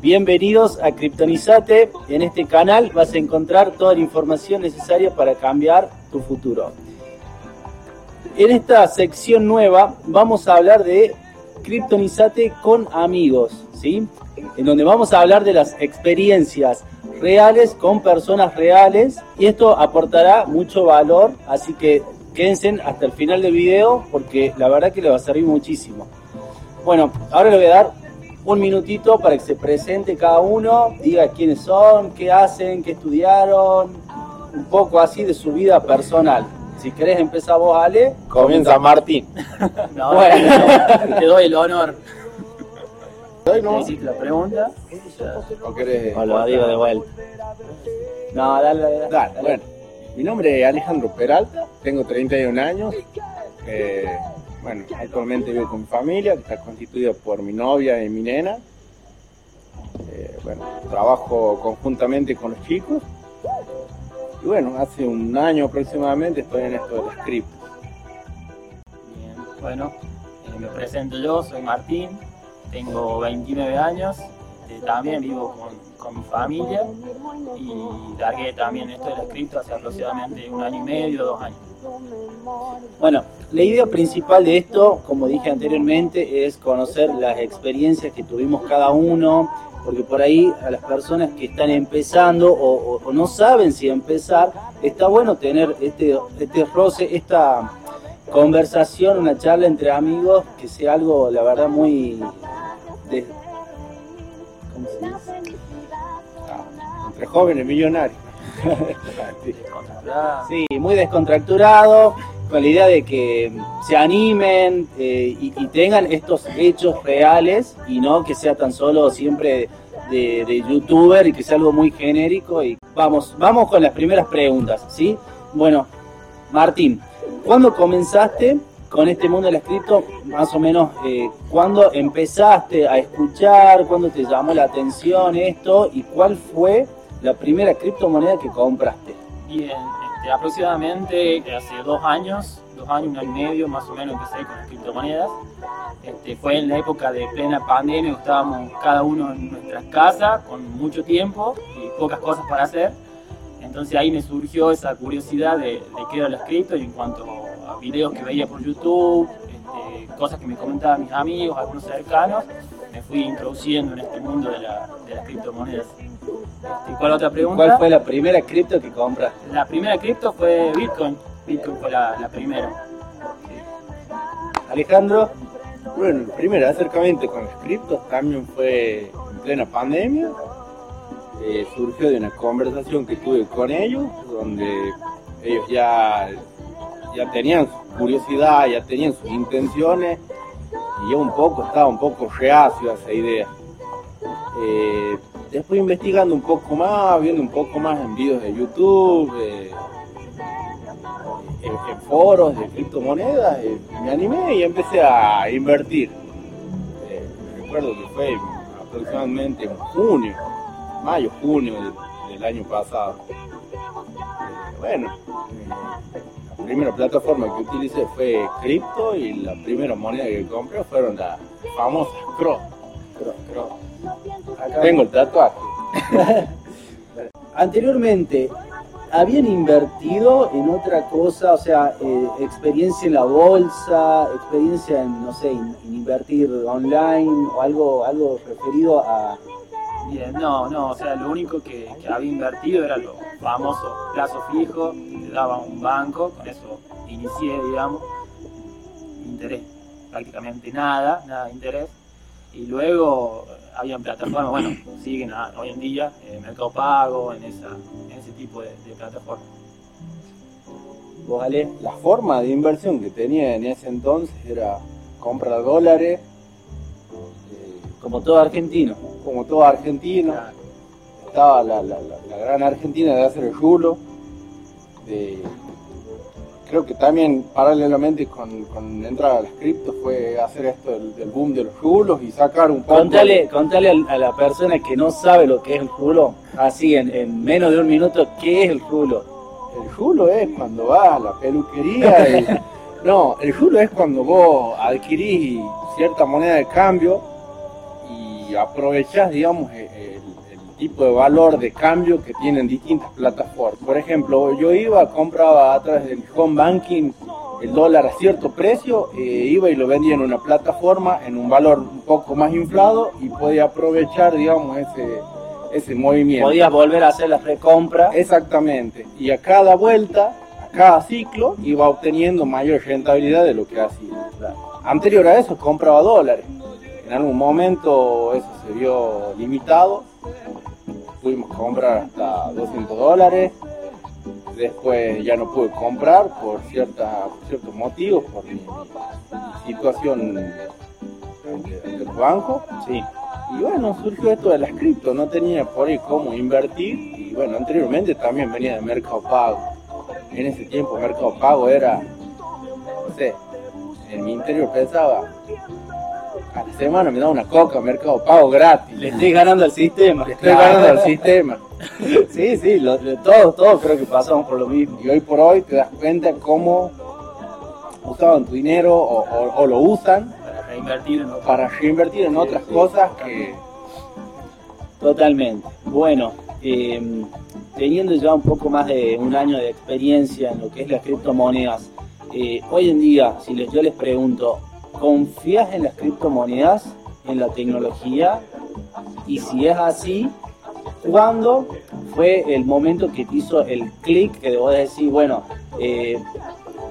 Bienvenidos a Kriptonizate. En este canal vas a encontrar toda la información necesaria para cambiar tu futuro. En esta sección nueva vamos a hablar de Kriptonizate con amigos, ¿sí? En donde vamos a hablar de las experiencias reales con personas reales, y esto aportará mucho valor, así que quédense hasta el final del video porque la verdad que les va a servir muchísimo. Bueno, ahora les voy a dar un minutito para que se presente cada uno, diga quiénes son, qué hacen, qué estudiaron, un poco así de su vida personal. Si querés empezar vos, Ale. Comienza Martín. No, bueno, te doy el honor. ¿No? ¿Te la pregunta? ¿O querés? O lo digo de vuelta. No, dale. Bueno, mi nombre es Alejandro Peralta, tengo 31 años. Bueno, actualmente vivo con mi familia, que está constituida por mi novia y mi nena. Bueno, trabajo conjuntamente con los chicos. Y bueno, hace un año aproximadamente estoy en esto de las criptos. Bien, bueno, me presento yo, soy Martín, tengo 29 años, también vivo con mi familia y largué también esto de las criptos hace aproximadamente un año y medio, 2 años. Bueno, la idea principal de esto, como dije anteriormente, es conocer las experiencias que tuvimos cada uno, porque por ahí a las personas que están empezando o no saben si empezar, está bueno tener este roce, esta conversación, una charla entre amigos, que sea algo, la verdad, muy... ¿cómo se dice? Entre jóvenes millonarios. Sí, muy descontracturado, con la idea de que se animen y tengan estos hechos reales y no que sea tan solo siempre de youtuber y que sea algo muy genérico. Y vamos con las primeras preguntas, ¿sí? Bueno, Martín, ¿cuándo comenzaste con este mundo de las cripto? Más o menos, ¿cuándo empezaste a escuchar? ¿Cuándo te llamó la atención esto? ¿Y cuál fue la primera criptomoneda que compraste? Bien, aproximadamente hace 2 años, 2 años, 1 año y medio más o menos, empecé con las criptomonedas. Fue en la época de plena pandemia, estábamos cada uno en nuestras casas con mucho tiempo y pocas cosas para hacer. Entonces ahí me surgió esa curiosidad de qué eran las criptos, y en cuanto a videos que veía por YouTube, cosas que me comentaban mis amigos, algunos cercanos, me fui introduciendo en este mundo de las criptomonedas. ¿Cuál otra pregunta? ¿Cuál fue la primera cripto que compraste? La primera cripto fue Bitcoin. Bitcoin fue la primera. Sí. Alejandro, bueno, el primer acercamiento con las criptos también fue en plena pandemia. Surgió de una conversación que tuve con ellos, donde ellos ya tenían su curiosidad, ya tenían sus intenciones, y yo estaba un poco reacio a esa idea. Después, investigando un poco más, viendo un poco más en videos de YouTube, en foros de criptomonedas, me animé y empecé a invertir. Recuerdo que fue aproximadamente en mayo, junio del año pasado. La primera plataforma que utilicé fue Crypto, y la primera moneda que compré fueron las famosas CRO. Acá tengo el tatuaje. Anteriormente, ¿habían invertido en otra cosa? O sea, experiencia en la bolsa, experiencia en, no sé, en invertir online o algo referido a... Bien, no, o sea, lo único que había invertido era lo famoso plazo fijo, que te daba un banco, con eso inicié, digamos, interés, prácticamente nada de interés. Y luego habían plataformas, bueno, siguen hoy en día, Mercado Pago, en ese tipo de plataformas. Vos, Ale, la forma de inversión que tenía en ese entonces era comprar dólares. Como todo argentino. Claro. Estaba la gran Argentina de hacer el rulo. Creo que también paralelamente con entrar a las criptos fue hacer esto del boom de los rulos y sacar un poco... Contale a la persona que no sabe lo que es el rulo, así en menos de un minuto, ¿qué es el rulo? El rulo es cuando vas a la peluquería el rulo es cuando vos adquirís cierta moneda de cambio y aprovechas, digamos, el tipo de valor de cambio que tienen distintas plataformas. Por ejemplo, yo iba, compraba a través del home banking el dólar a cierto precio, iba y lo vendía en una plataforma en un valor un poco más inflado y podía aprovechar, digamos, ese movimiento. Podías volver a hacer la recompra. Exactamente. Y a cada vuelta, a cada ciclo, iba obteniendo mayor rentabilidad de lo que hacía. Anterior a eso, compraba dólares. En algún momento eso se vio limitado. Pudimos comprar hasta $200. Después ya no pude comprar por ciertos motivos, por mi situación del banco. Sí. Y bueno, surgió esto de las cripto, no tenía por ahí cómo invertir. Y bueno, anteriormente también venía de Mercado Pago. En ese tiempo Mercado Pago era, no sé, en mi interior pensaba, a la semana me da una coca Mercado Pago gratis. Le estoy ganando al sistema. Le estoy ganando al sistema. Sí, sí, todos creo que pasamos por lo mismo. Y hoy por hoy te das cuenta cómo usaban tu dinero o lo usan para reinvertir en otras cosas que... Totalmente. Bueno, teniendo ya un poco más de un año de experiencia en lo que es las criptomonedas, hoy en día, yo les pregunto, ¿confías en las criptomonedas, en la tecnología? Y si es así, ¿cuándo fue el momento que te hizo el clic, que debo decir, bueno,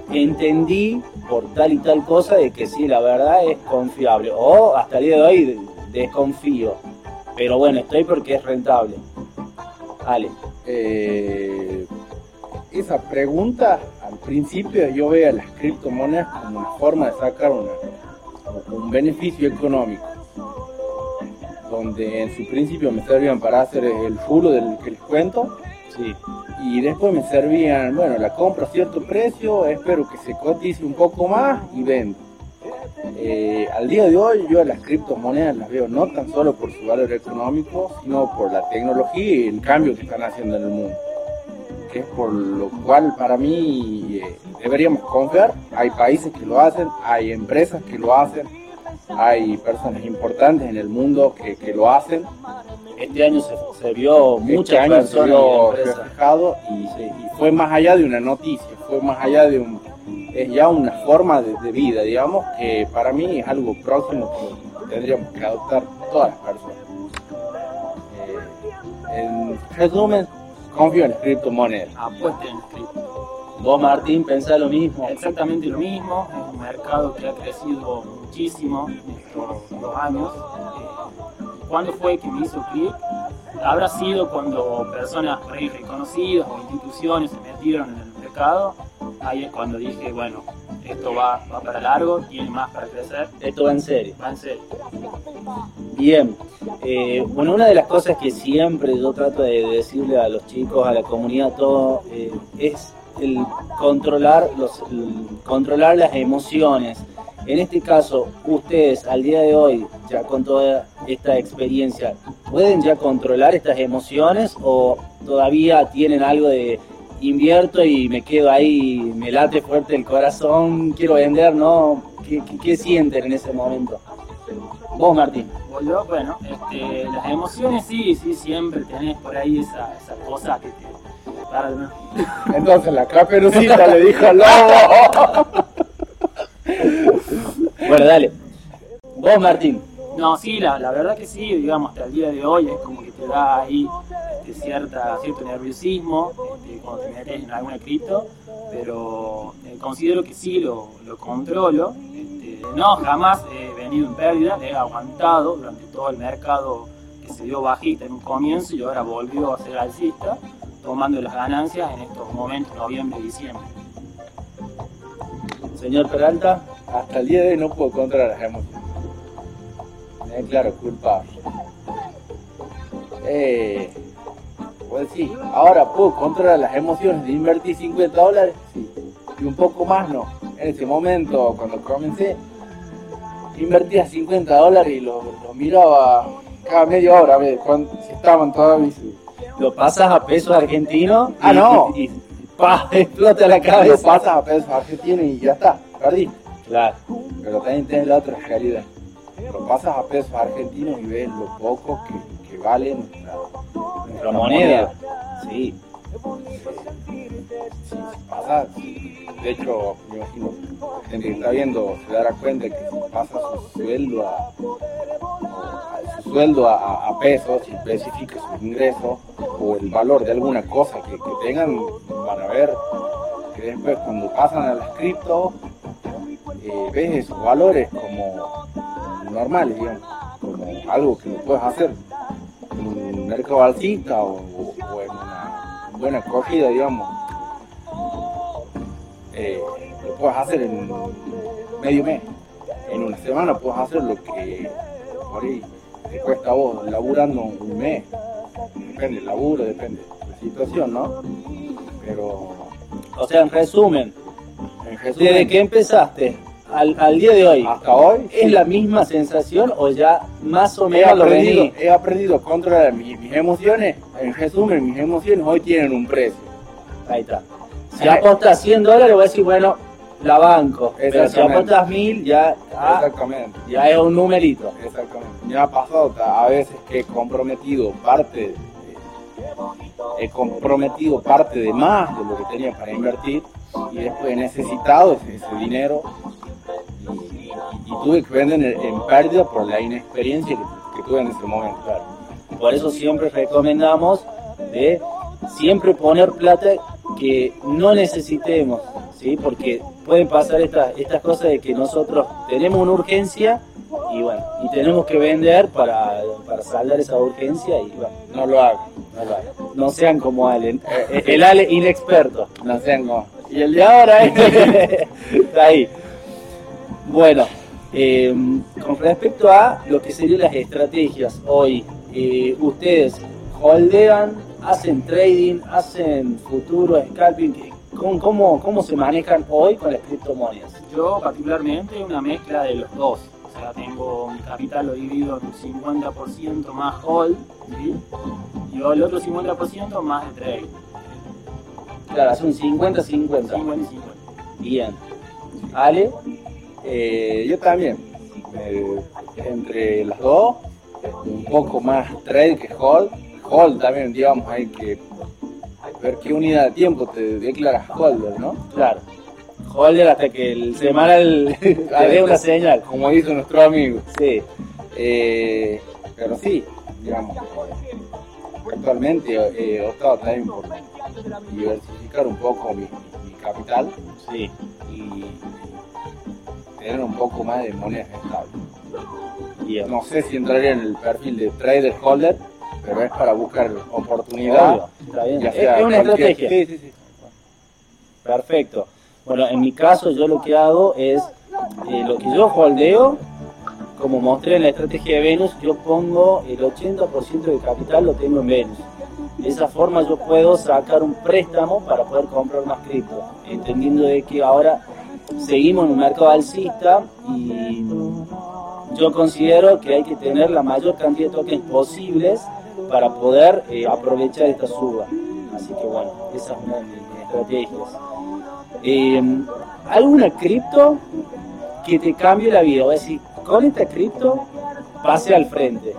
entendí por tal y tal cosa de que sí, la verdad es confiable, o hasta el día de hoy desconfío, pero bueno, estoy porque es rentable? Ale. Esa pregunta, al principio yo veo a las criptomonedas como una forma de sacar un beneficio económico, donde en su principio me servían para hacer el fulo del que les cuento, sí, y después me servían, bueno, la compro a cierto precio, espero que se cotice un poco más y vendo. Al día de hoy yo las criptomonedas las veo no tan solo por su valor económico, sino por la tecnología y el cambio que están haciendo en el mundo, que es por lo cual para mí deberíamos confiar. Hay países que lo hacen, hay empresas que lo hacen, hay personas importantes en el mundo que lo hacen. Este año se vio muchas personas reflejado y fue más allá de una noticia, fue más allá de es ya una forma de vida, digamos, que para mí es algo próximo que tendríamos que adoptar todas las personas. En resumen, confío en las criptomonedas. Apuesten en cripto. Vos, Martín, pensás lo mismo. Exactamente lo mismo. Es un mercado que ha crecido muchísimo en estos 2 años. ¿Cuándo fue que me hizo clic? Habrá sido cuando personas reconocidas o instituciones se metieron en el mercado. Ahí es cuando dije, bueno, esto va para largo, tiene más para crecer. Esto va en serio. Va en serio. Bien. Bueno, una de las cosas que siempre yo trato de decirle a los chicos, a la comunidad, todo, es el controlar las emociones. En este caso, ustedes al día de hoy, ya con toda esta experiencia, ¿pueden ya controlar estas emociones o todavía tienen algo de invierto y me quedo ahí, me late fuerte el corazón, quiero vender, ¿no? ¿Qué sienten en ese momento? Vos, Martín. Bueno, las emociones sí, siempre tenés por ahí esa cosa que te tardan. Entonces la caperucita le dijo al lobo. Bueno, dale. Vos, Martín. No, sí, la verdad que sí, digamos, hasta el día de hoy es como que te da ahí cierto nerviosismo cuando te metes en alguna cripto, pero considero que sí, lo controlo. No, jamás he venido en pérdida, he aguantado durante todo el mercado que se dio bajista en un comienzo y ahora volvió a ser alcista, tomando las ganancias en estos momentos, noviembre y diciembre. Señor Peralta, hasta el día de hoy no puedo controlar las emociones. Claro, culpable. Pues sí, ahora puedo controlar las emociones de invertir $50, sí, y un poco más no. En ese momento, cuando comencé, invertía $50 y lo miraba cada media hora a ver si estaban todavía. ¿Lo pasas a pesos argentinos? Ah, no. Y explota la cabeza. Lo pasas a pesos argentinos y ya está, perdí. Claro. Pero también tenés la otra realidad. lo pasas a pesos argentinos y ves lo poco que vale nuestra moneda. Sí. Pasa, de hecho, me imagino la gente que está viendo se dará cuenta que si pasa su sueldo a pesos, si especifica su ingreso o el valor de alguna cosa que tengan, van a ver que después cuando pasan a las cripto ves esos valores como normales, digamos, como algo que no puedes hacer en un mercado alcista o en una buena corrida, digamos. Lo puedes hacer en medio mes, en una semana puedes hacer lo que por ahí te cuesta a vos laburando un mes, depende del laburo, depende de la situación, ¿no? Pero, o sea, en resumen, ¿desde que empezaste al día de hoy hasta hoy es la misma sensación o ya más o menos he aprendido a controlar mis emociones? En resumen, mis emociones hoy tienen un precio. Ahí está. Si apostas $100, voy a decir, bueno, la banco. Pero si apostas 1000, ya es un numerito. Exactamente. Me ha pasado a veces que he comprometido parte de más de lo que tenía para invertir y después he necesitado ese dinero y tuve que vender en pérdida por la inexperiencia que tuve en ese momento. Por eso siempre recomendamos de siempre poner plata que no necesitemos, ¿sí? Porque pueden pasar estas cosas de que nosotros tenemos una urgencia y bueno, y tenemos que vender para saldar esa urgencia y bueno, no lo hagan. No sean como Ale, el Ale inexperto. No sean como... Y el de ahora está ahí. Bueno, con respecto a lo que serían las estrategias hoy, ustedes holdean, hacen trading, hacen futuro, scalping, ¿cómo se manejan hoy con las criptomonedas? Yo particularmente una mezcla de los dos, o sea, tengo mi capital lo divido en un 50% más hold, ¿sí? Y el otro 50% más de trade. Claro, hace un 50-50. Bien. Ale, yo también, entre las dos, un poco más trade que hold. Hold también, digamos, hay que ver qué unidad de tiempo te declaras holder, ¿no? Claro, holder hasta que el semanal te dé una señal. Como dice nuestro amigo. Sí. Pero sí, digamos, actualmente he optado también por diversificar un poco mi capital. Sí. Y tener un poco más de monedas estables. Yeah. No sé si entraría en el perfil de trader holder, pero es para buscar oportunidad. Obvio, ya sea es una estrategia. Sí. Perfecto. Bueno, en mi caso yo lo que hago es, lo que yo holdeo, como mostré en la estrategia de Venus, yo pongo el 80% de capital lo tengo en Venus. De esa forma yo puedo sacar un préstamo para poder comprar más cripto, entendiendo de que ahora seguimos en un mercado alcista y yo considero que hay que tener la mayor cantidad de tokens posibles para poder aprovechar esta suba. Así que bueno, esa es una de mis estrategias. ¿Alguna cripto que te cambie la vida? Voy a decir, con esta cripto pasé al frente,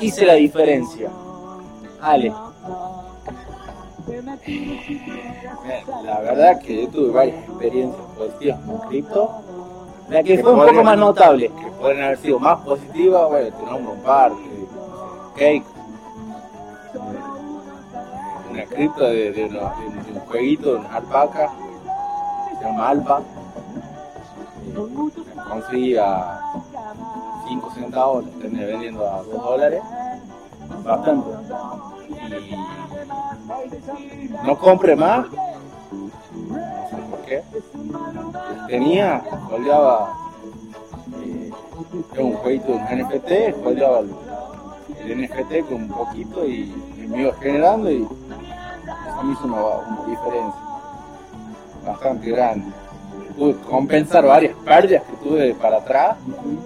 hice la diferencia. Ale. La verdad que yo tuve varias experiencias positivas con cripto. La que fue un poco más notable. Que pueden haber sido más positivas, bueno, te nombro un par, Cake, una cripto de un jueguito, de una alpaca, se llama Alba. Conseguí a 5 centavos, la terminé vendiendo a $2. Bastante. Y no compre más. ¿Qué? Tenía, holdeaba un jueguito de un NFT, holdeaba el NFT con un poquito y me iba generando y eso me hizo una diferencia bastante grande. Pude compensar varias pérdidas que tuve para atrás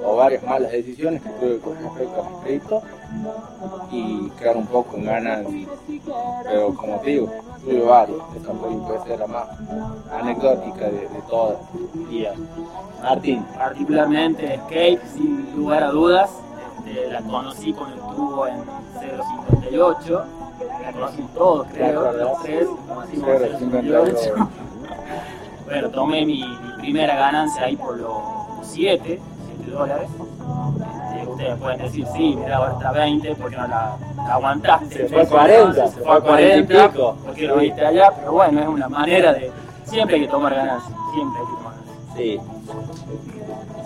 o varias malas decisiones que tuve con respecto a mi crédito y quedar un poco en ganas, pero como te digo, tuve varias. Esta puede ser la más anecdótica de todas. Yeah. Martín. Particularmente Cake, sin lugar a dudas, la conocí cuando estuvo en 0.58, la conocimos todos, creo, los tres, conocimos 0.58. Bueno, tomé mi primera ganancia ahí por los $7. Ustedes pueden decir, sí, mira, ahora está 20, porque no la aguantaste. Se fue a 40, se fue a 40 y pico. Porque lo viste allá, pero bueno, es una manera de... Siempre hay que tomar ganancias, siempre hay que tomar ganancias. Sí.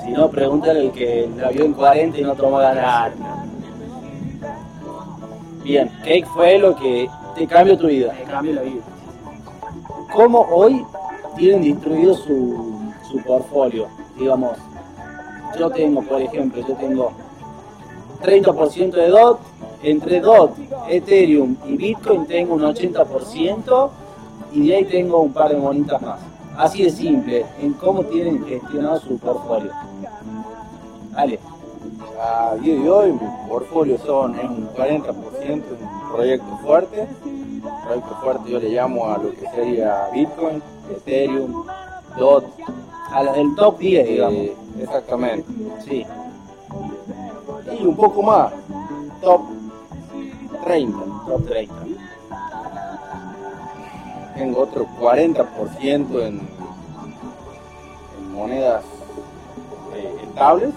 Si no, pregúntale al que la vio en 40 y no tomó ganancias. Bien, Cake fue lo que te cambió tu vida. Te cambió la vida. ¿Cómo hoy tienen distribuido su portfolio? Digamos, yo tengo, por ejemplo, 30% de DOT, entre DOT, Ethereum y Bitcoin tengo un 80% y de ahí tengo un par de monitas más. Así de simple, en cómo tienen gestionado su portfolio. Vale. A día de hoy mi portfolio es un 40% en proyectos fuertes. Proyectos fuertes yo le llamo a lo que sería Bitcoin, Ethereum, DOT, a las del top 10, digamos. Exactamente, sí. Y un poco más, top 30. Tengo otro 40% en monedas estables,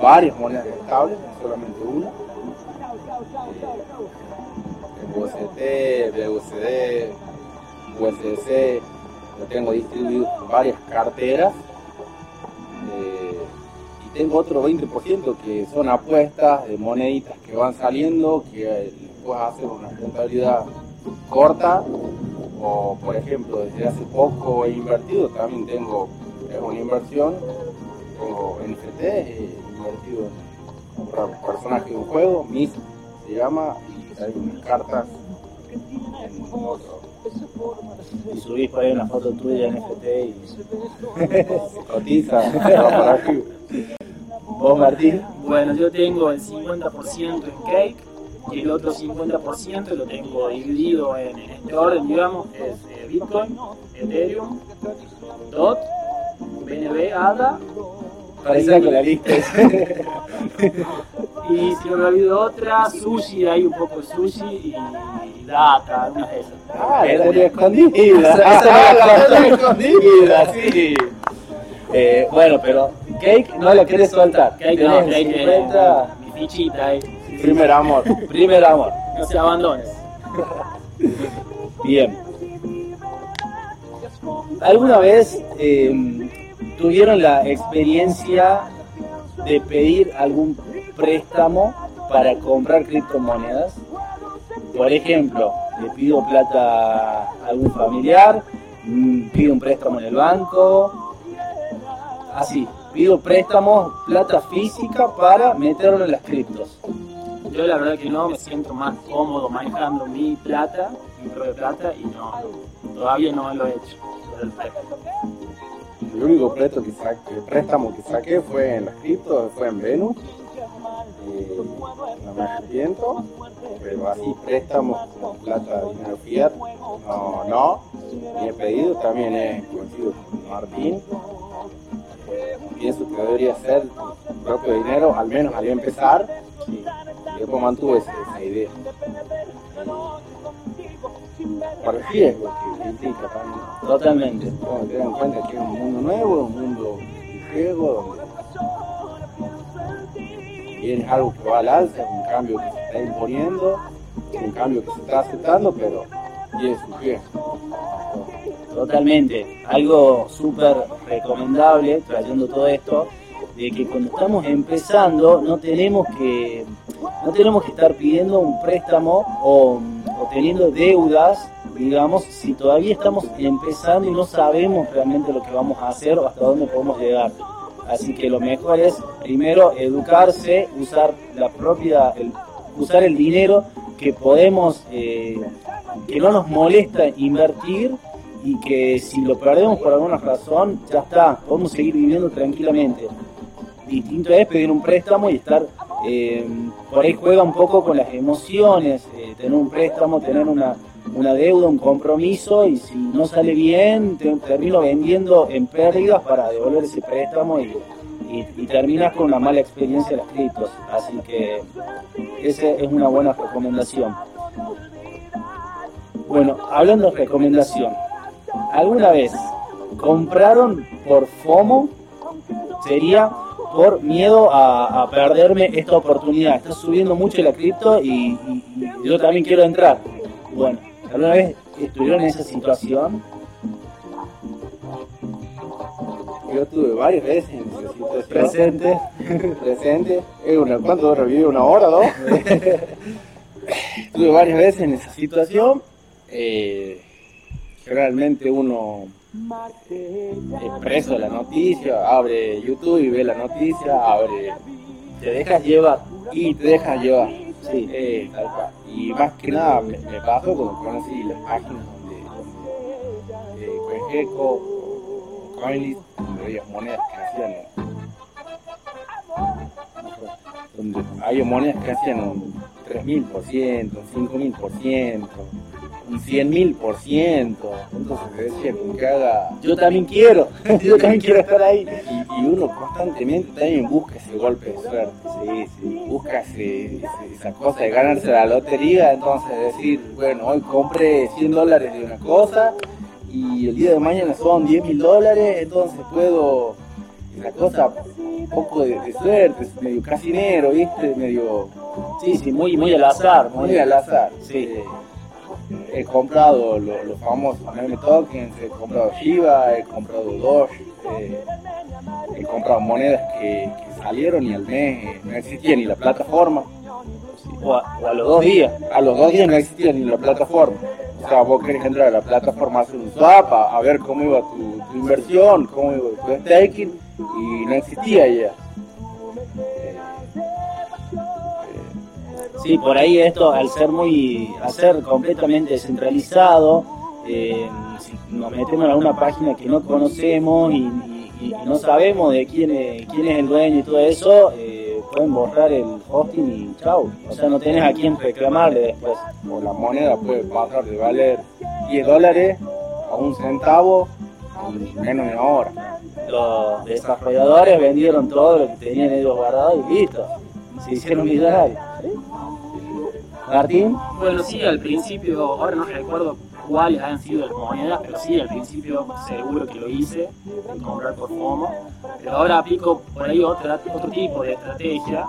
varias monedas estables, no solamente una. El BUST, BUSD, USDC, lo tengo distribuido en varias carteras. Tengo otro 20% que son apuestas de moneditas que van saliendo, que puedes hacer una rentabilidad corta, o por ejemplo desde hace poco he invertido, también tengo, es una inversión, tengo NFT, he invertido en comprar personajes de un juego, Miss se llama, y hay unas cartas en otro. Y subís por ahí una foto tuya en NFT y se cotiza, se va para aquí. ¿Vos, Martín? Bueno, yo tengo el 50% en Cake y el otro 50% lo tengo dividido en este orden, digamos, es Bitcoin, Ethereum, DOT, BNB, ADA. Parecía que la lista. Y si no me olvido otra, Sushi, hay un poco de Sushi y Data, algunas de esas. Ah, era escondida. Era escondida, sí. Bueno, pero Cake no la querés soltar. Cake no, Cake mi fichita ahí. Sí. Primer amor. No se abandones. Bien. ¿Alguna vez tuvieron la experiencia de pedir algún préstamo para comprar criptomonedas? Por ejemplo, le pido plata a algún familiar, pido un préstamo en el banco, así, pido préstamos, plata física para meterlo en las criptos. Yo la verdad que no, me siento más cómodo manejando mi plata, mi propia plata, y no, todavía no lo he hecho. El único préstamo que saqué fue en las criptos, fue en Venus. No me arrepiento, pero así préstamos con plata, dinero fiat, no, ni he pedido, también he conocido con Martín. Pienso que debería ser tu propio dinero, al menos al empezar, y después mantuve esa idea. Para el riesgo que implica también. Totalmente. Tengo que tener en cuenta que es un mundo nuevo, un mundo riesgo, y es algo que va al alza, es un cambio que se está imponiendo, es un cambio que se está aceptando, pero tiene su riesgo. Totalmente. Algo súper recomendable, trayendo todo esto, de que cuando estamos empezando no tenemos que estar pidiendo un préstamo o teniendo deudas, digamos, si todavía estamos empezando y no sabemos realmente lo que vamos a hacer o hasta dónde podemos llegar. Así que lo mejor es primero educarse, usar el dinero que podemos, que no nos molesta invertir, y que si lo perdemos por alguna razón, ya está, podemos seguir viviendo tranquilamente. Distinto es pedir un préstamo y estar Por ahí juega un poco con las emociones, tener un préstamo, tener una deuda, un compromiso, y si no sale bien, termino vendiendo en pérdidas para devolver ese préstamo y terminas con una mala experiencia de las criptos. Así que esa es una buena recomendación. Bueno, hablando de recomendación, ¿alguna vez compraron por FOMO? Sería por miedo a perderme esta oportunidad. Está subiendo mucho la cripto y yo también quiero entrar. Bueno, ¿alguna vez estuvieron en esa situación? Yo estuve varias veces en esa situación. Presente. ¿Cuánto reviví? ¿Una hora, dos? Estuve varias veces en esa situación. Generalmente uno expreso la noticia, abre YouTube y ve la noticia, te dejas llevar y te dejas llevar. Sí, tal cual. Y más que nada me pasó cuando conocí las páginas donde CoinGecko o CoinList, donde había monedas que hacían, un 3.000%, un 5.000%, un 100.000%. Entonces decía con cada... Yo también quiero estar ahí. Y uno constantemente también busca ese golpe de suerte, busca esa cosa de ganarse la lotería. Entonces decir, bueno, hoy compré $100 de una cosa y el día de mañana son $10.000, entonces puedo... Esa cosa, un poco de suerte, medio casinero, ¿viste? Medio... Sí, muy al azar. Muy al azar, sí. He comprado los famosos meme tokens, he comprado Shiba, he comprado Doge, he comprado monedas que salieron y al mes no existía ni la plataforma. O a los 2 días. A los 2 días no existía ni la plataforma. O sea, vos querés entrar a la plataforma, hacer un swap, a ver cómo iba tu inversión, cómo iba tu staking, y no existía ya. Sí, por ahí esto, al ser completamente descentralizado, si nos metemos a una página que no conocemos y no sabemos de quién es el dueño y todo eso, pueden borrar el hosting y chau. O sea, no tenés a quién reclamarle después. O la moneda puede pasar de valer $10 a $0.01 en menos de una hora. Los desarrolladores vendieron todo lo que tenían ellos guardado y listo. Se hicieron millonarios. Martín. Bueno, sí, al principio, ahora no recuerdo cuáles han sido las monedas, pero sí, al principio seguro que lo hice, comprar por FOMO, pero ahora aplico por ahí otro tipo de estrategia,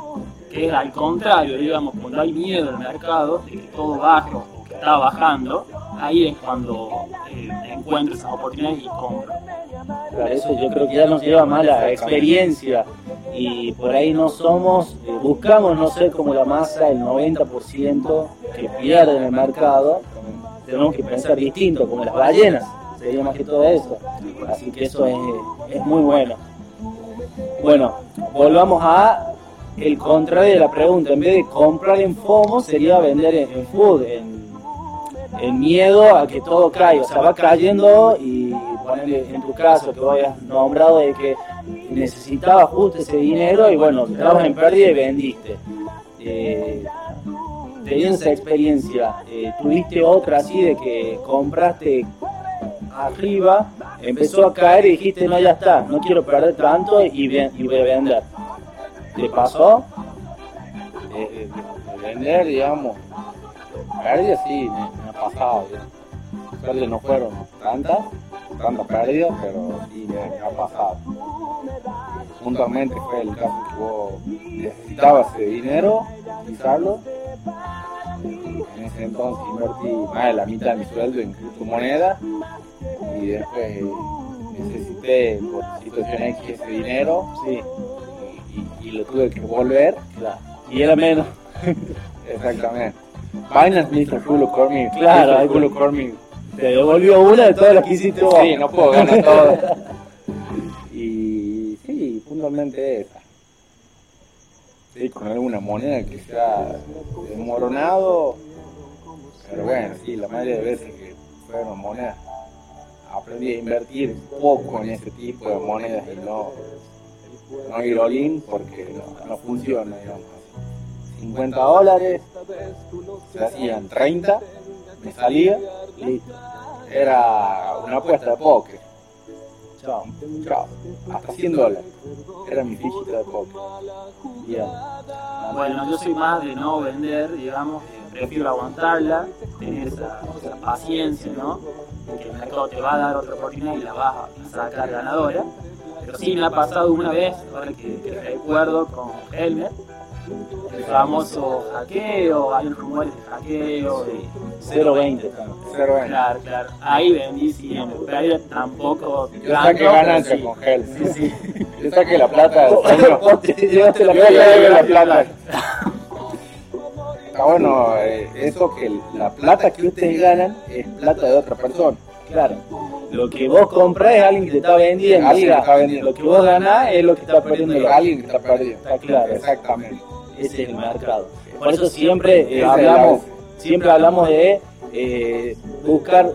que es al contrario, digamos, cuando hay miedo en el mercado, de que todo baje o que está bajando, ahí es cuando encuentro esas oportunidades y compro. Claro, eso yo creo que ya nos lleva más a la experiencia y por ahí no somos, buscamos no ser como la masa, el 90% que pierde en el mercado. Tenemos que pensar distinto, como las ballenas, sería más que todo eso. Así que eso es muy bueno. Bueno, volvamos a el contrario de la pregunta. En vez de comprar en FOMO, sería vender en FUD, en miedo a que todo caiga. O sea, va cayendo y ponerle en tu caso que vos hayas nombrado de que necesitabas justo ese dinero y bueno, estabas en pérdida y vendiste. Teniendo esa experiencia, tuviste otra así de que compraste arriba, empezó a caer y dijiste no, ya está, no quiero perder tanto y voy a vender. ¿Te pasó? Vender, digamos, pérdidas sí, me ha pasado. Pérdidas no fueron tantas pérdidas, pero sí me ha pasado. Juntamente fue el caso que vos necesitabas ese dinero, utilizarlo. En ese entonces invertí más de la mitad de mi sueldo en criptomonedas y después necesité por situación X ese dinero, sí, y lo tuve que volver, claro. Y era menos. Exactamente. Binance me hizo culo conmigo. Claro, el culo conmigo. Te devolvió una de todas las que hiciste vos. Sí, no puedo ganar todas. Y sí, puntualmente esa. Sí, con alguna moneda que se ha desmoronado, pero bueno, sí, la mayoría de veces que fueron monedas, aprendí a invertir poco en ese tipo de monedas y no ir all in porque no funciona, digamos. $50, se hacían 30, me salía, listo. Era una apuesta de póker. Chao, chao. Hasta $100. Era mi fichita de póker. Yeah. Bueno, yo soy más de no vender, digamos, prefiero aguantarla, tener esa paciencia, ¿no? Que el mercado te va a dar otra oportunidad y la vas a sacar ganadora. Pero sí me ha pasado una vez, ahora que recuerdo, con Helmer, el famoso hackeo, hay unos rumores de hackeo de 0.20, claro, claro, ahí vendí siempre, pero ahí tampoco yo saqué ganancia sí, con Helmer, sí, sí. Yo saqué la plata yo la plata. Está bueno, eso que la plata que ustedes ganan es plata de otra persona. Claro, lo que vos compras es alguien que te está vendiendo. Alguien que está vendiendo. Lo que vos ganás es lo que está perdiendo. Alguien que está perdiendo. Está claro. Exactamente. Ese es el mercado. Por eso siempre hablamos de buscar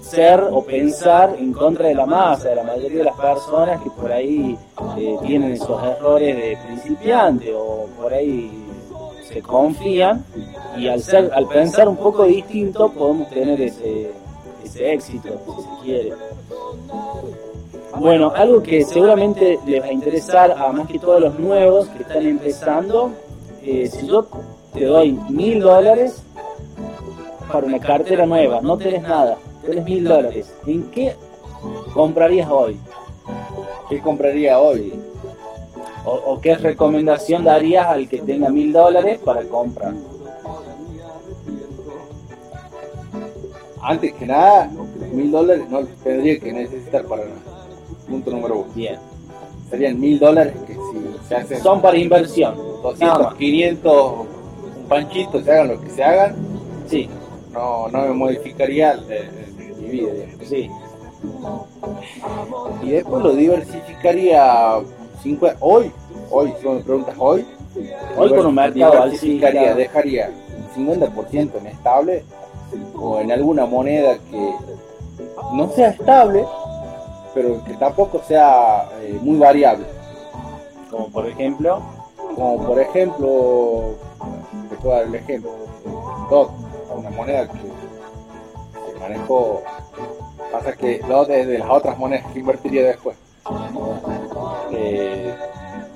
ser o pensar en contra de la masa, de la mayoría de las personas que por ahí tienen esos errores de principiante o por ahí se confían, y al pensar un poco distinto podemos tener ese éxito, si se quiere. Bueno, algo que seguramente les va a interesar a más que todos los nuevos que están empezando, si yo te doy $1,000 para una cartera nueva, no tenés nada, tenés $1,000, ¿en qué comprarías hoy? ¿Qué compraría hoy? ¿O qué recomendación darías al que tenga $1,000 para comprar? Antes que nada, $1,000 no tendría que necesitar para nada. Punto número 1. Bien. Serían $1,000 que si se hacen... Son para inversión. 200, 500, un panchito, se hagan lo que se hagan. Sí. No me modificaría mi vida. Digamos. Sí. Y después lo diversificaría... Hoy, si me preguntas hoy con un mercado diversificaría, dejaría un 50% en estable o en alguna moneda que no sea estable, pero que tampoco sea muy variable. Como por ejemplo, te puedo dar el ejemplo, DOT, una moneda que manejó, pasa que DOT es de las otras monedas que invertiría después.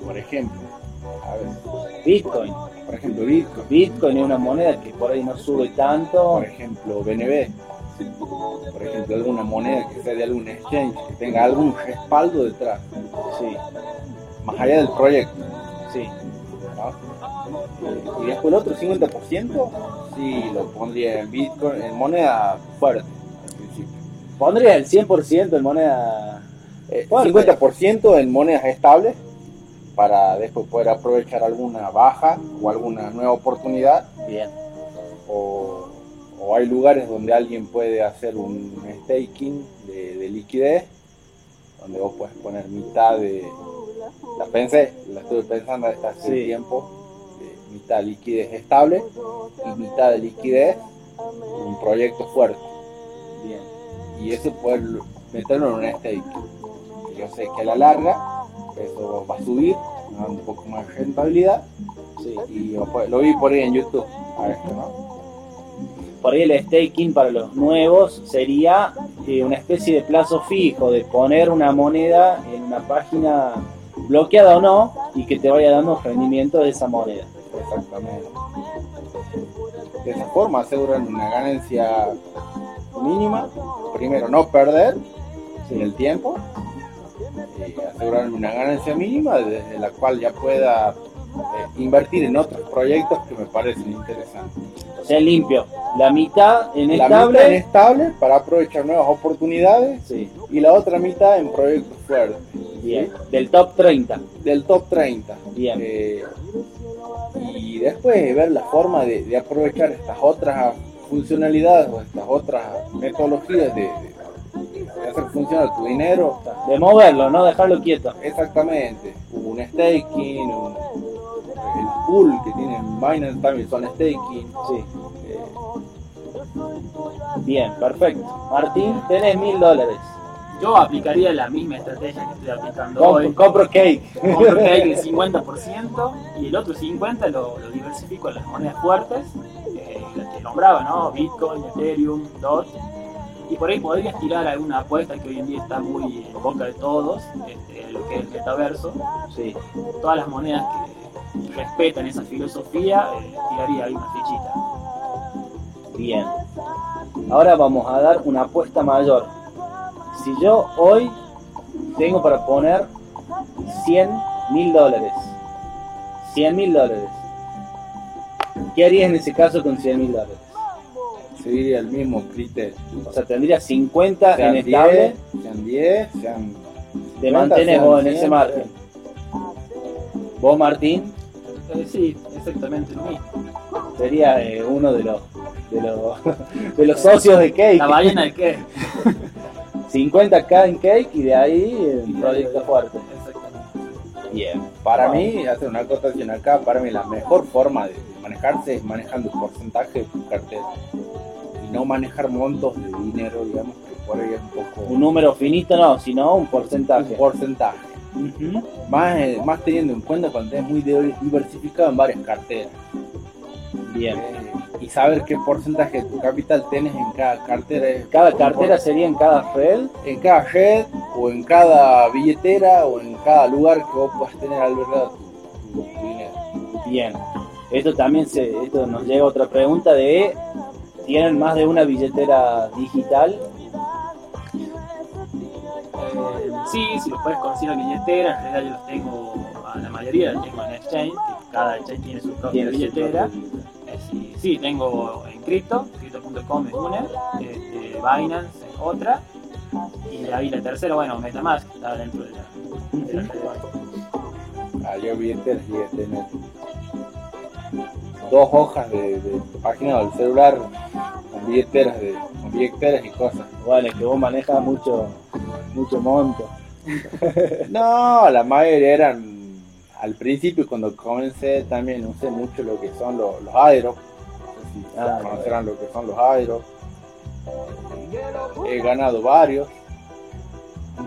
Por ejemplo, a ver, Bitcoin. Por ejemplo, Bitcoin es una moneda que por ahí no sube tanto. Por ejemplo, BNB. Por ejemplo, alguna moneda que sea de algún exchange, que tenga algún respaldo detrás. Sí. Más allá del proyecto. Sí. ¿No? Y después el otro 50%, sí, lo pondría en Bitcoin, en moneda fuerte al principio. Pondría el 100% en moneda... 50% en monedas estables para después poder aprovechar alguna baja o alguna nueva oportunidad. Bien. O hay lugares donde alguien puede hacer un staking de liquidez, donde vos puedes poner mitad de... La estuve pensando hasta hace tiempo. Mitad liquidez estable y mitad de liquidez un proyecto fuerte. Bien. Y eso puede meterlo en un staking. Yo sé que a la larga eso va a subir, va a dar un poco más de rentabilidad. Sí. Y lo vi por ahí en YouTube. A ver, ¿no? Por ahí el staking para los nuevos sería una especie de plazo fijo, de poner una moneda en una página bloqueada o no, y que te vaya dando rendimiento de esa moneda. Exactamente. De esa forma aseguran una ganancia mínima. Primero, no perder en el tiempo. Asegurar una ganancia mínima desde la cual ya pueda invertir en otros proyectos que me parecen interesantes. O sea, limpio, la mitad en estable. Mitad en estable para aprovechar nuevas oportunidades, sí. Y la otra mitad en proyectos fuertes. Bien, ¿sí? Del top 30. Bien. Y después ver la forma de aprovechar estas otras funcionalidades o estas otras metodologías de hacer funcionar tu dinero, de moverlo, no dejarlo quieto. Exactamente, un staking, el pool que tiene Binance también son staking. Sí. Bien, perfecto. Martín, tenés $1,000. Yo aplicaría la misma estrategia que estoy aplicando hoy. Compro Cake. Compro Cake el 50% y el otro 50% lo diversifico en las monedas fuertes, las que nombraba, ¿no? Bitcoin, Ethereum, DOT. Y por ahí podrías tirar alguna apuesta que hoy en día está muy en boca de todos, lo que es el metaverso. Sí. Todas las monedas que respetan esa filosofía, tiraría alguna fichita. Bien. Ahora vamos a dar una apuesta mayor. Si yo hoy tengo para poner $100.000, $100.000, ¿qué harías en ese caso con $100.000? Seguiría el mismo criterio. O sea, tendría 50 sean en estable. Sean 10, sean... Te mantienes vos en ese margen. ¿Vos, Martín? Sí, exactamente lo mismo. Sería uno de los socios de Cake. La ballena de Cake. 50k en Cake y de ahí un proyecto fuerte. Exactamente. Bien. Para mí, hacer una acotación acá, para mí la mejor forma de manejarse es manejando el porcentaje de tu cartera. Y no manejar montos de dinero, digamos, que por ahí es un poco... Un número finito no, sino un porcentaje. Un porcentaje. Uh-huh. Más teniendo en cuenta cuando es muy diversificado en varias carteras. Bien. Y saber qué porcentaje de tu capital tenés en cada cartera. ¿Cada cartera sería en cada red? En cada red, o en cada billetera, o en cada lugar que vos puedas tener albergado tu dinero. Bien. Esto nos lleva a otra pregunta de... ¿Tienen más de una billetera digital? Sí, si los puedes conseguir billeteras, en realidad yo los tengo, a la mayoría los tengo en exchange, cada exchange tiene su propia billetera. Sí, tengo en Crypto, Crypto.com es una, Binance es otra, y ahí la tercera, bueno, Metamask, está dentro de la red. Yo billeteras y tener 2 hojas de página del celular con billeteras y cosas. Vale, que vos manejas mucho monto. No, la mayoría eran al principio, cuando comencé también usé mucho lo que son los aeros. No sé si conocerán lo que son los aeros. He ganado varios.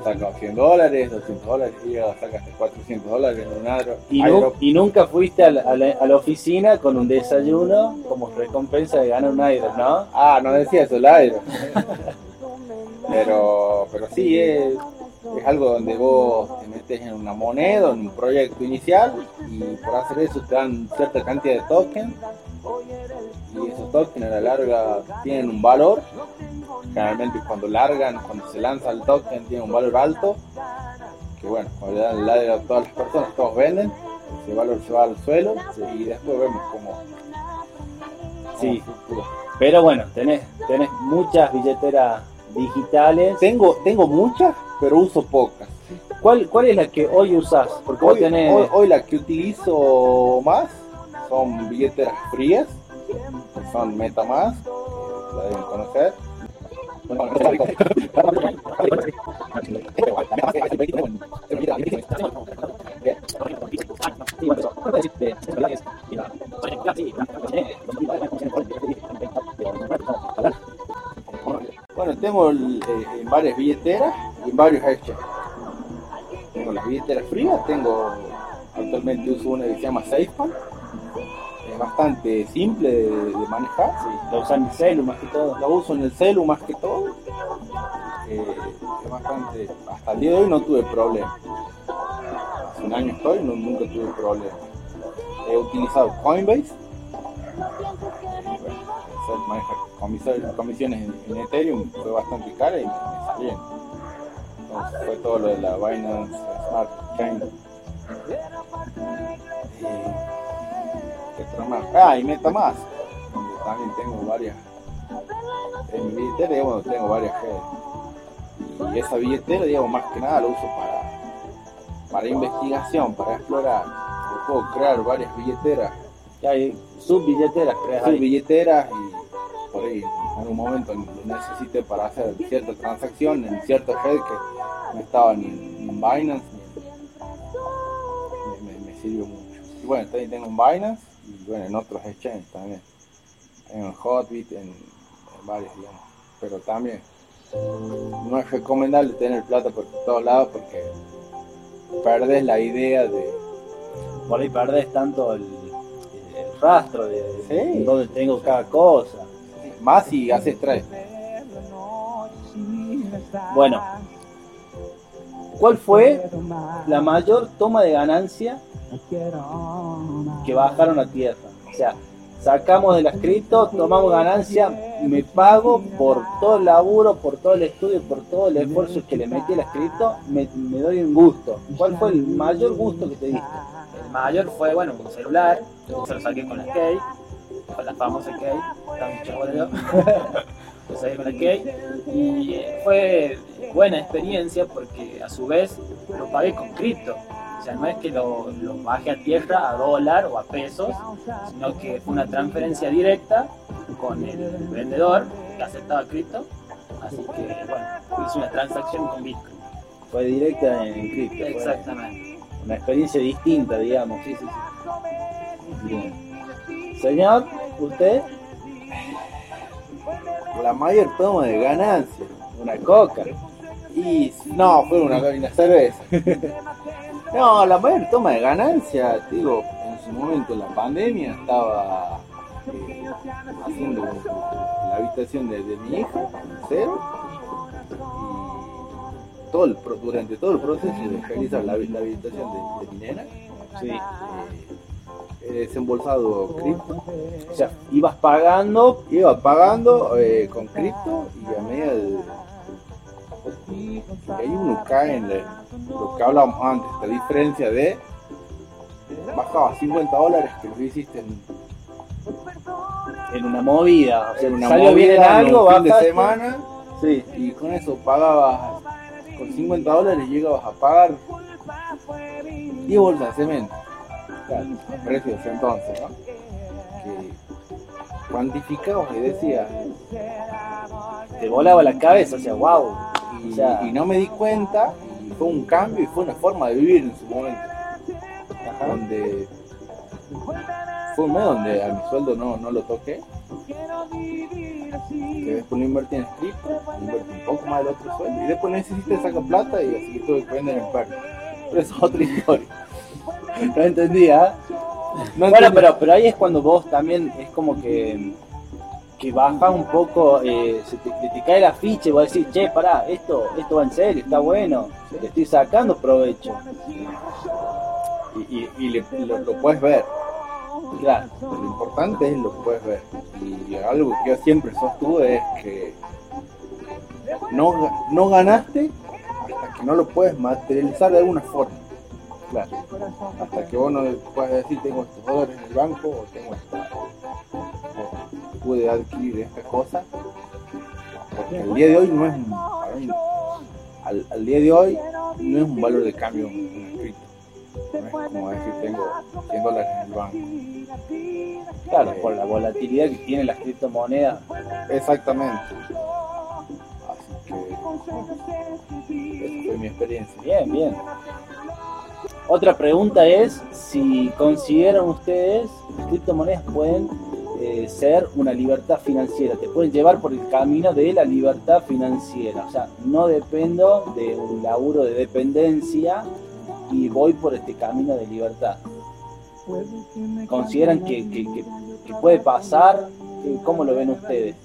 Sacó $100, $200, y sacaste $400 en un aero. ¿Y nunca fuiste a la oficina con un desayuno como recompensa de ganar un aero, no? Ah, no decía eso, el aero. pero sí, es algo donde vos te metes en una moneda, en un proyecto inicial, y por hacer eso te dan cierta cantidad de tokens, y esos tokens a la larga tienen un valor. Generalmente cuando se lanza el token tiene un valor alto, que bueno, cuando le dan like a todas las personas, todos venden, ese valor se va al suelo y después vemos cómo. Sí, pero bueno, tenés muchas billeteras digitales. Tengo muchas, pero uso pocas. ¿Cuál es la que hoy usás? Porque hoy, hoy la que utilizo más son billeteras frías, que son MetaMask, la deben conocer. Bueno, tengo en varias billeteras y en varios hashtags. Tengo las billeteras frías, actualmente uso una que se llama SafePal. Bastante simple de manejar. Sí, la uso en el celu más que todo. Es bastante... Hasta el día de hoy no tuve problema. Hace un año estoy, nunca tuve problema. He utilizado Coinbase. Bueno, manejar comisiones en Ethereum fue bastante cara y me salieron. Entonces fue todo lo de la Binance Smart Chain. Y MetaMask, donde también tengo varias en mi billetera, digamos, tengo varias redes. Y esa billetera, digamos, más que nada la uso para investigación, para explorar. Yo puedo crear varias billeteras. Ya hay subbilleteras, creas subbilleteras, y por ahí en algún momento lo necesité para hacer cierta transacción en cierta red que no estaba ni en Binance. Me sirvió mucho. Y bueno, también tengo en Binance. Bueno, en otros exchanges también, en Hotbit, en varios, digamos, pero también no es recomendable tener plata por todos lados porque perdes la idea de... Por ahí perdes tanto el rastro de sí, donde tengo cada cosa. Más si haces tres. Bueno, ¿cuál fue la mayor toma de ganancia que bajaron a tierra? O sea, sacamos de las cripto, tomamos ganancia, me pago por todo el laburo, por todo el estudio, por todo el esfuerzo que le metí a las cripto, me doy un gusto. ¿Cuál fue el mayor gusto que te diste? El mayor fue, bueno, un celular, yo se lo saqué con la Cake, con la famosa Cake, lo saqué con la Cake, y fue buena experiencia porque a su vez lo pagué con cripto. O sea, no es que lo baje a tierra, a dólar o a pesos, sino que fue una transferencia directa con el vendedor que aceptaba cripto. Así que, bueno, hice una transacción con Bitcoin. Fue directa en cripto. Exactamente. Una experiencia distinta, digamos. Sí, sí, sí. Bien. Señor, ¿usted? La mayor toma de ganancia. Una coca. Y no, fue una cerveza. No, la mayor toma de ganancia, digo, en su momento en la pandemia estaba haciendo la habitación de mi hija, cero, y durante todo el proceso de realizar la habitación de mi nena, sí, he desembolsado cripto, o sea, iba pagando con cripto y a media y ahí uno cae en lo que hablábamos antes, la diferencia de bajaba $50 que lo hiciste en una movida, o sea, en una salió movida, bien en algo, un fin de semana, sí, y con eso pagabas, con $50 llegabas a pagar 10 bolsas de cemento, claro, a precios entonces, ¿no? Que cuantificabas y decías, te volaba la cabeza, o sea, wow. Y no me di cuenta, y fue un cambio y fue una forma de vivir en su momento. Ajá. Donde fue un mes donde a mi sueldo no lo toqué. Que después lo invertí en cripto, invertí un poco más del otro sueldo. Y después necesité sacar plata y así que tuve que vender en perro. Pero eso es otra historia. No entendía. Bueno, pero ahí es cuando vos también es como que baja un poco, te cae la ficha y vos decís, che, pará, esto va en serio, está bueno, le estoy sacando provecho. Y lo puedes ver. Claro. Lo importante es lo que puedes ver. Y algo que yo siempre sostuve es que no ganaste hasta que no lo puedes materializar de alguna forma. Claro. Hasta que vos no puedas decir, tengo estos dólares en el banco o tengo estos. Pude adquirir esta cosa porque al día de hoy no es al día de hoy no es un valor de cambio muy estricto, no es como decir tengo $100 en el banco, claro, por la volatilidad que tienen las criptomonedas, exactamente, así que esa fue mi experiencia. Bien. Otra pregunta es si consideran ustedes que criptomonedas pueden ser una libertad financiera, te pueden llevar por el camino de la libertad financiera, o sea, no dependo de un laburo de dependencia y voy por este camino de libertad. ¿Consideran que puede pasar? ¿Cómo lo ven ustedes?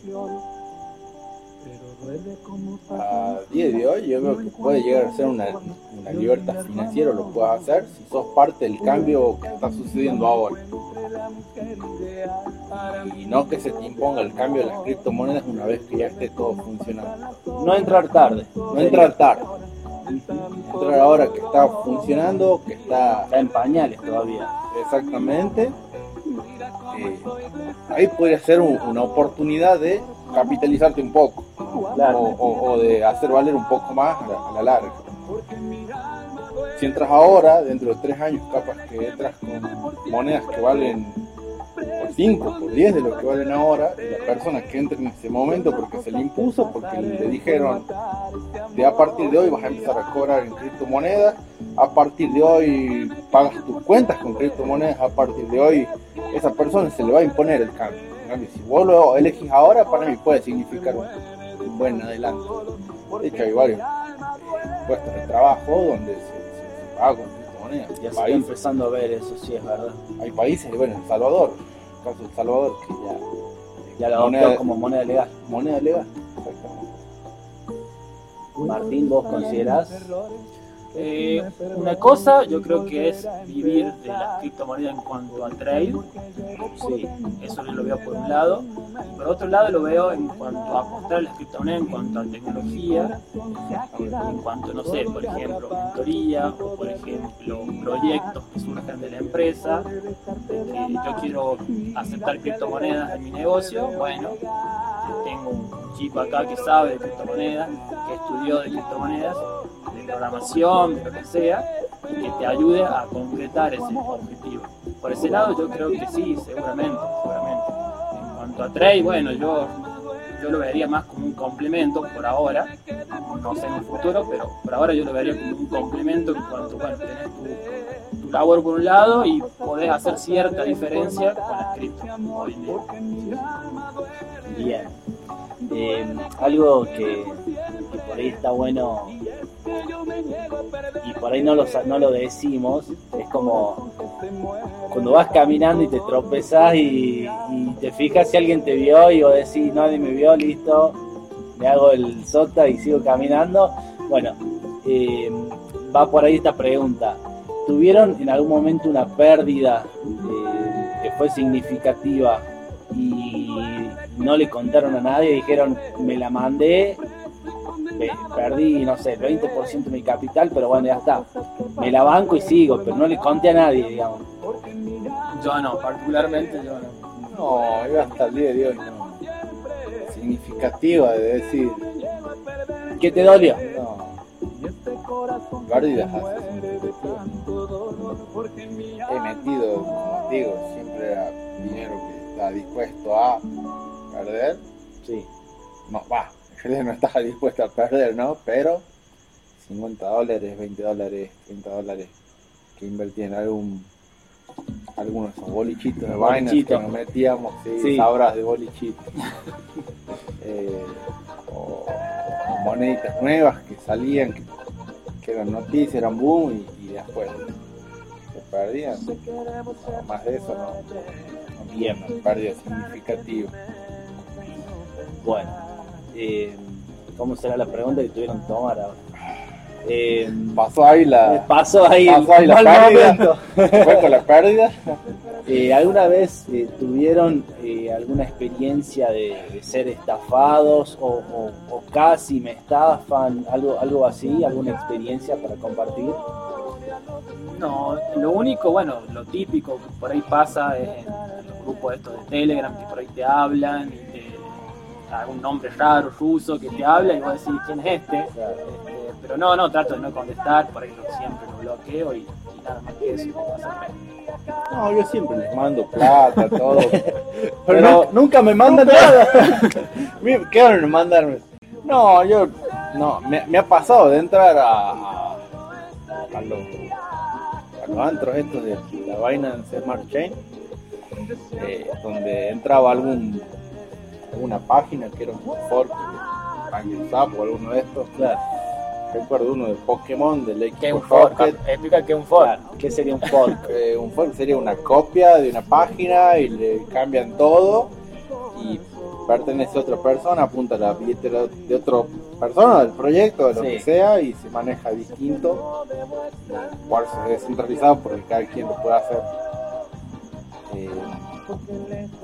A día de hoy yo creo que puede llegar a ser una libertad financiera, lo puedes hacer si sos parte del cambio que está sucediendo ahora y no que se te imponga el cambio de las criptomonedas una vez que ya esté todo funcionando. No entrar tarde, entrar ahora que está funcionando, que está en pañales todavía, exactamente. Ahí podría ser una oportunidad de capitalizarte un poco, claro. o de hacer valer un poco más a la larga. Si entras ahora, dentro de 3 años capaz que entras con monedas que valen por 5, por 10 de lo que valen ahora, y la persona que entra en ese momento porque se le impuso, porque le dijeron de a partir de hoy vas a empezar a cobrar en criptomonedas, a partir de hoy pagas tus cuentas con criptomonedas, a partir de hoy esa persona se le va a imponer el cambio. Si vos lo elegís ahora, para mí puede significar un buen adelanto. De hecho, hay varios puestos de trabajo donde se paga con criptomonedas. Ya se está empezando a ver eso, sí, es verdad. Hay países, bueno, El Salvador, el caso de El Salvador, que ya lo adoptó como moneda legal. Moneda legal, exactamente. Martín, ¿vos considerás? Una cosa yo creo que es vivir de las criptomonedas en cuanto a trade, sí, eso yo lo veo por un lado. Por otro lado lo veo en cuanto a apostar a las criptomonedas, en cuanto a tecnología, en cuanto, no sé, por ejemplo, mentoría o por ejemplo proyectos que surgen de la empresa, que yo quiero aceptar criptomonedas en mi negocio, bueno, tengo un chico acá que sabe de criptomonedas, que estudió de criptomonedas, de programación, de lo que sea, y que te ayude a concretar ese objetivo. Por ese lado yo creo que sí, seguramente. En cuanto a trade, bueno, yo lo vería más como un complemento por ahora, no sé en el futuro, pero por ahora yo lo vería como un complemento en cuanto, bueno, tenés tu labor por un lado y podés hacer cierta diferencia con las criptos hoy en día. Bien, algo que por ahí está bueno y por ahí no lo decimos, es como cuando vas caminando y te tropezás y te fijas si alguien te vio y vos decís, nadie me vio, listo, me hago el sota y sigo caminando. Bueno, va por ahí esta pregunta. ¿Tuvieron en algún momento una pérdida que fue significativa y no le contaron a nadie? Dijeron, me la mandé, perdí, no sé, el 20% de mi capital, pero bueno, ya está, me la banco y sigo, pero no le conté a nadie, digamos. Yo no, particularmente yo no. No, iba hasta el día de hoy, no. Significativa, de decir. ¿Qué te dolió? No. Pérdidas así. He metido, como digo, siempre a dinero que está dispuesto a perder. Sí. No, va. No estás dispuesto a perder, ¿no? Pero $50, $20, $30 que invertí en algunos de esos bolichitos de Binance que nos metíamos, sí. Sabras de bolichitos, o moneditas nuevas que salían, que eran noticias, eran boom y después se perdían. No, más de eso no. Bien, pérdida significativa. Bueno. ¿Cómo será la pregunta que tuvieron que tomar ahora? Pasó ahí la pérdida. ¿Fue con la pérdida? ¿Alguna vez tuvieron alguna experiencia de ser estafados o casi me estafan? ¿Algo así? ¿Alguna experiencia para compartir? No, lo único, bueno, lo típico que por ahí pasa es en los grupos estos de Telegram, que por ahí te hablan y algún nombre raro, ruso, que te habla y vos decís, ¿quién es este? Pero no, trato de no contestar, por ahí siempre lo bloqueo y nada más que eso. No, yo siempre les mando plata, todo. pero nunca me mandan nada. ¿Qué van a mandarme? No, yo, no, me ha pasado de entrar a los antros estos de la Binance Smart Chain, donde entraba alguna página que era un fork de PancakeSwap o alguno de estos, claro. Recuerdo uno de Pokémon, del X. ¿Qué es un fork? Explica qué es un fork. Claro. ¿Qué sería un fork? Un fork sería una copia de una página y le cambian todo y pertenece a otra persona, apunta a la billetera de otra persona, del proyecto, de lo que sea, y se maneja distinto, por eso es descentralizado, porque cada quien lo puede hacer.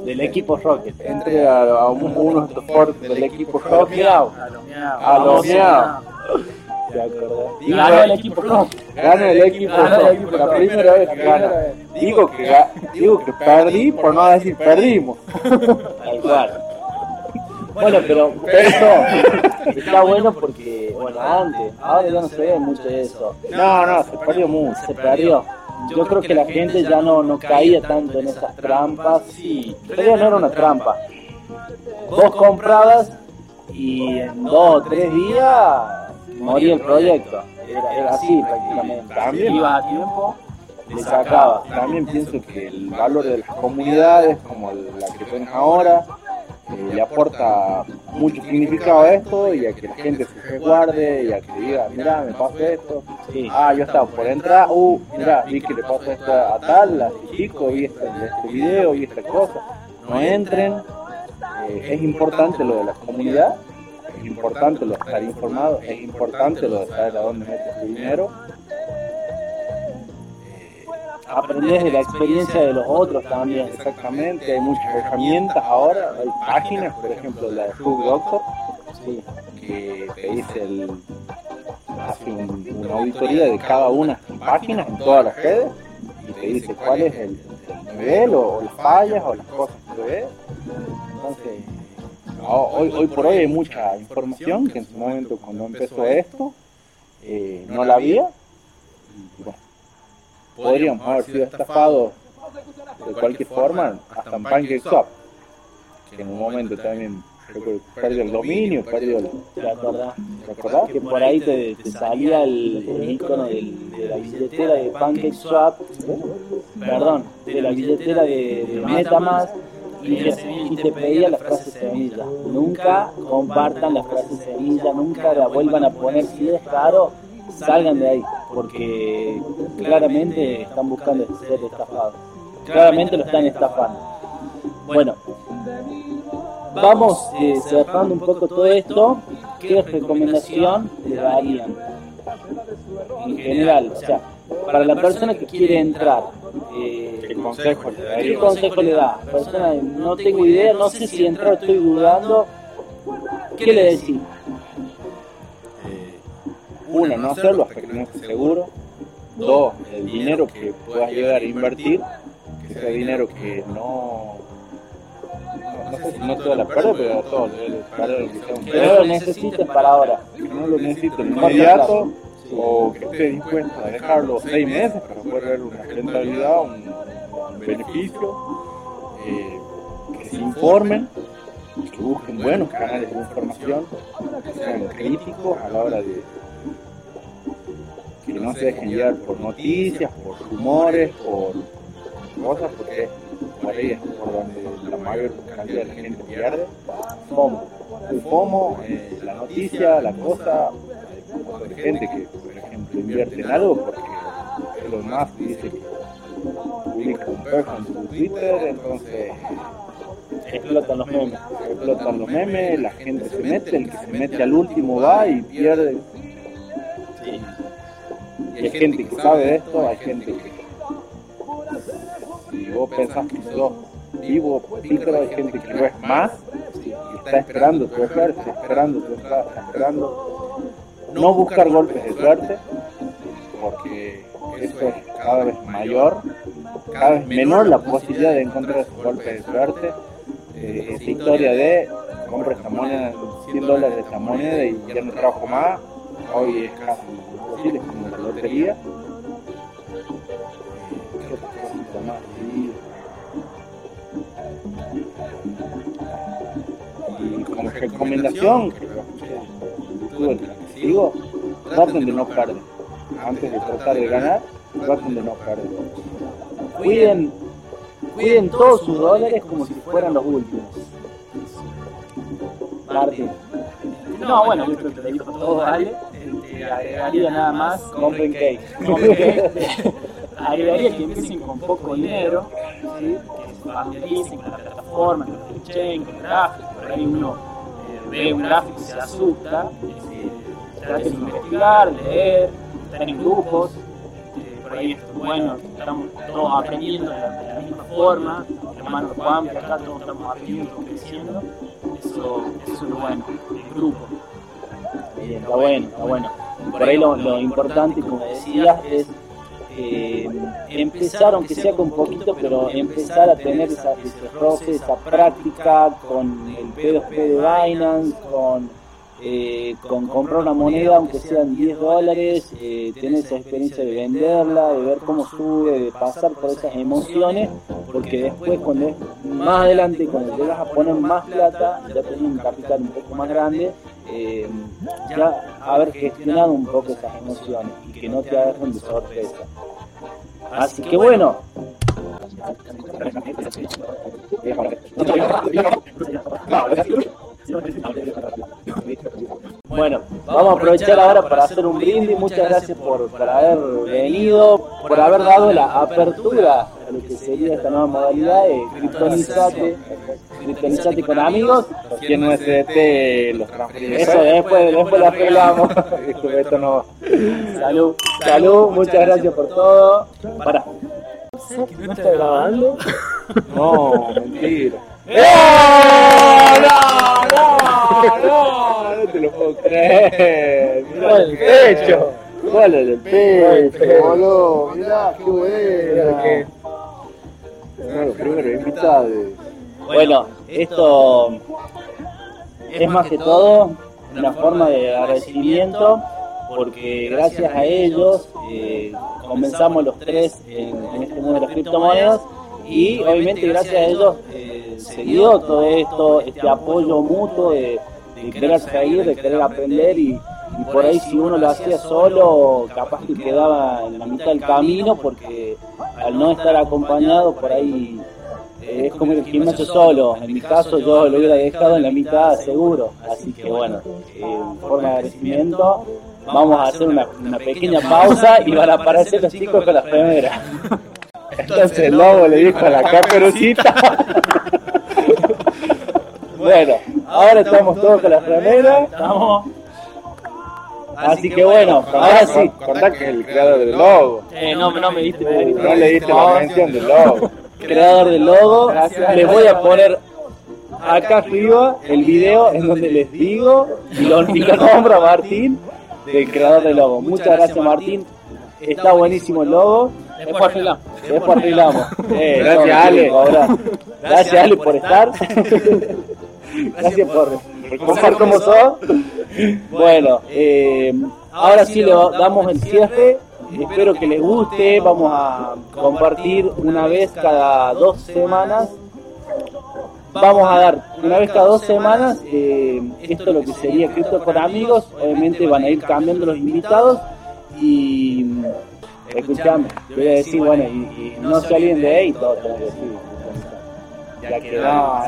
Del equipo Rocket. Entre a unos deportes del equipo Rocket. Gana el equipo Rocket. La primera vez que gana. Digo que perdí por no decir perdimos. Bueno, pero eso está bueno porque, bueno, antes, ahora ya no se ve mucho de eso. No, se perdió mucho. Yo creo que la gente ya no caía tanto en esas trampas. Sí, pero no era una trampa. Vos comprabas y en 2 o 3 días moría el proyecto. Era así prácticamente. También iba a tiempo, le sacaba. También pienso que el valor de las comunidades, como la que ven ahora, le aporta mucho significado a esto y a que la gente se resguarde y a que diga, mira, me pasa esto, sí. Ah, yo estaba por entrar, mira, vi que le pasa esto a tal, a este chico, y este video, y esta cosa. No entren, es importante lo de la comunidad, es importante lo de estar informado, es importante lo de saber a dónde metes tu dinero. Aprendes de la experiencia de los otros también, exactamente. Hay muchas herramientas ahora, hay páginas, por ejemplo la de Food Doctor, sí, que te dice hace una auditoría de cada una de sus páginas en todas las redes y te dice cuál es el nivel o las fallas o las cosas que ves. Entonces, hoy por hoy hay mucha información que en su momento cuando empezó esto no la había. Y, bueno, podríamos haber sido estafados de cualquier forma, hasta en PancakeSwap, que en un momento también perdió el dominio, ¿Te acordás? Que por ahí te salía el icono de la billetera de PancakeSwap, perdón, de la billetera de Metamask, y te pedía la frase semilla. Nunca compartan la frase semilla, nunca la vuelvan a poner, si es raro, salgan de ahí, porque claramente están buscando ser estafados, claramente lo están estafando. Bueno, vamos cerrando un poco todo esto. ¿Qué recomendación le darían en general? O sea, para la persona que quiere entrar, ¿qué consejo le da? Persona, no tengo idea, no sé si entrar, estoy dudando, ¿qué le decís? Uno, no hacerlo hasta que no estés seguro. Dos, el dinero que puedas llegar a invertir, que sea dinero que no sé si no te da la pérdida, pero todo no lo necesites para ahora, que no lo necesites inmediato, o que estés dispuesto a dejarlo 6 meses para poder ver una rentabilidad, un beneficio, que se informen, que busquen buenos canales de información, que sean críticos a la hora de que no se dejen llevar por noticias, por rumores, por cosas, porque por ahí es por donde la mayor cantidad de la gente pierde. FOMO, el FOMO, la noticia, la cosa. Hay gente que, por ejemplo, invierte en algo porque Elon Musk dice que publica un perro en su Twitter, entonces explotan los memes, la gente se mete, el que se mete al último va y pierde. Sí. Y hay gente que sabe de esto, hay gente que, si vos pensás que sos vivo, pícaro, hay gente que no es más, y está esperando tu suerte, está esperando. No buscar golpes de suerte, porque eso es cada vez mayor, cada vez menor la posibilidad de encontrar esos golpes de suerte. Esa historia de compro esta moneda, $100 de esta moneda y ya no trabajo más, hoy es casi imposible, es como la lotería. Y como recomendación, que lo escuché en YouTube, que sigo, traten de no perder. Antes de tratar de ganar, traten de no perder. Cuiden todos sus dólares como si fueran los últimos. Martín. No, bueno, yo creo que le digo todo, vale. Agregaría nada más, compren Cake. Agregaría que empiecen con poco dinero, ¿sí? Que se familiaricen con la plataforma, con el chain, con el gráfico. Por ahí uno ve un gráfico y se asusta. Traten de investigar, leer, estar en grupos. Por ahí esto es bueno, estamos todos aprendiendo de la misma forma. Hermano Juan, que acá todos estamos aprendiendo, creciendo. Eso es lo bueno, el grupo. Está bueno. Por ahí lo importante, como decías, es empezar, aunque sea con poquito, pero empezar a tener ese roce, esa práctica con el P2P de Binance, con comprar una moneda, aunque sean $10, tener esa experiencia de venderla, de ver cómo sube, de pasar por esas emociones, porque después más adelante, cuando llegas a poner más plata, ya tenés un capital un poco más grande, ya haber gestionado un poco esas emociones y que no te agarren de sorpresa. Así que bueno, Bueno, vamos a aprovechar ahora para hacer un brindis. Muchas gracias por haber venido, por haber dado la apertura a lo que sería esta nueva modalidad de Kriptonizate con amigos. Aquí en USDT los transferimos. Eso después lo arreglamos. Esto no. Salud, muchas gracias por todo. Pará. ¿No está grabando? No, mentira. No te lo puedo creer. Mirá el pecho. ¿Cuál es el pecho, boludo? Mirá, qué bueno. Los primeros invitados. Bueno, esto es más que todo una forma de agradecimiento, porque gracias a ellos comenzamos los tres en este mundo de las criptomonedas. Y obviamente gracias a ellos se dio todo esto, este apoyo mutuo de querer seguir, de querer aprender, y por ahí si uno lo hacía solo, capaz que quedaba en la mitad del camino, porque al no estar acompañado, por ahí es como el gimnasio solo. En mi caso yo lo hubiera dejado en la mitad seguro. Así que bueno, por agradecimiento, vamos a hacer una pequeña pausa y van a aparecer los chicos con las primeras. Entonces el lobo le dijo a la caperucita. Bueno, ahora estamos todos con las remeras. Así que bueno, ahora sí. Contá que es el creador del logo. No me diste. No le diste la mención del logo. Creador del logo. Les voy a poner acá arriba el video en donde les digo y lo nombro a Martín, el creador del logo. Muchas gracias, Martín. Está buenísimo el logo. Después arreglamos. Gracias, Ale. Gracias, Ale, por estar. Gracias por compartir como sos. Bueno, ahora sí le damos el cierre. Espero que les guste. Vamos a compartir una vez cada 2 semanas. Vamos a dar una vez cada 2 semanas. Esto es lo que sería Cripto con amigos. Obviamente van a ir cambiando los invitados. Y escuchame, yo voy a decir, bueno, y no se olviden de ahí, todo tengo que decir. Ya quedó.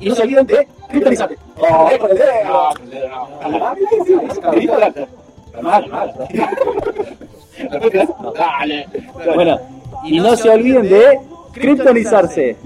Y no se olviden de Kriptonizate. ¡Oh, dale! Bueno, y no se olviden de Kriptonizarse.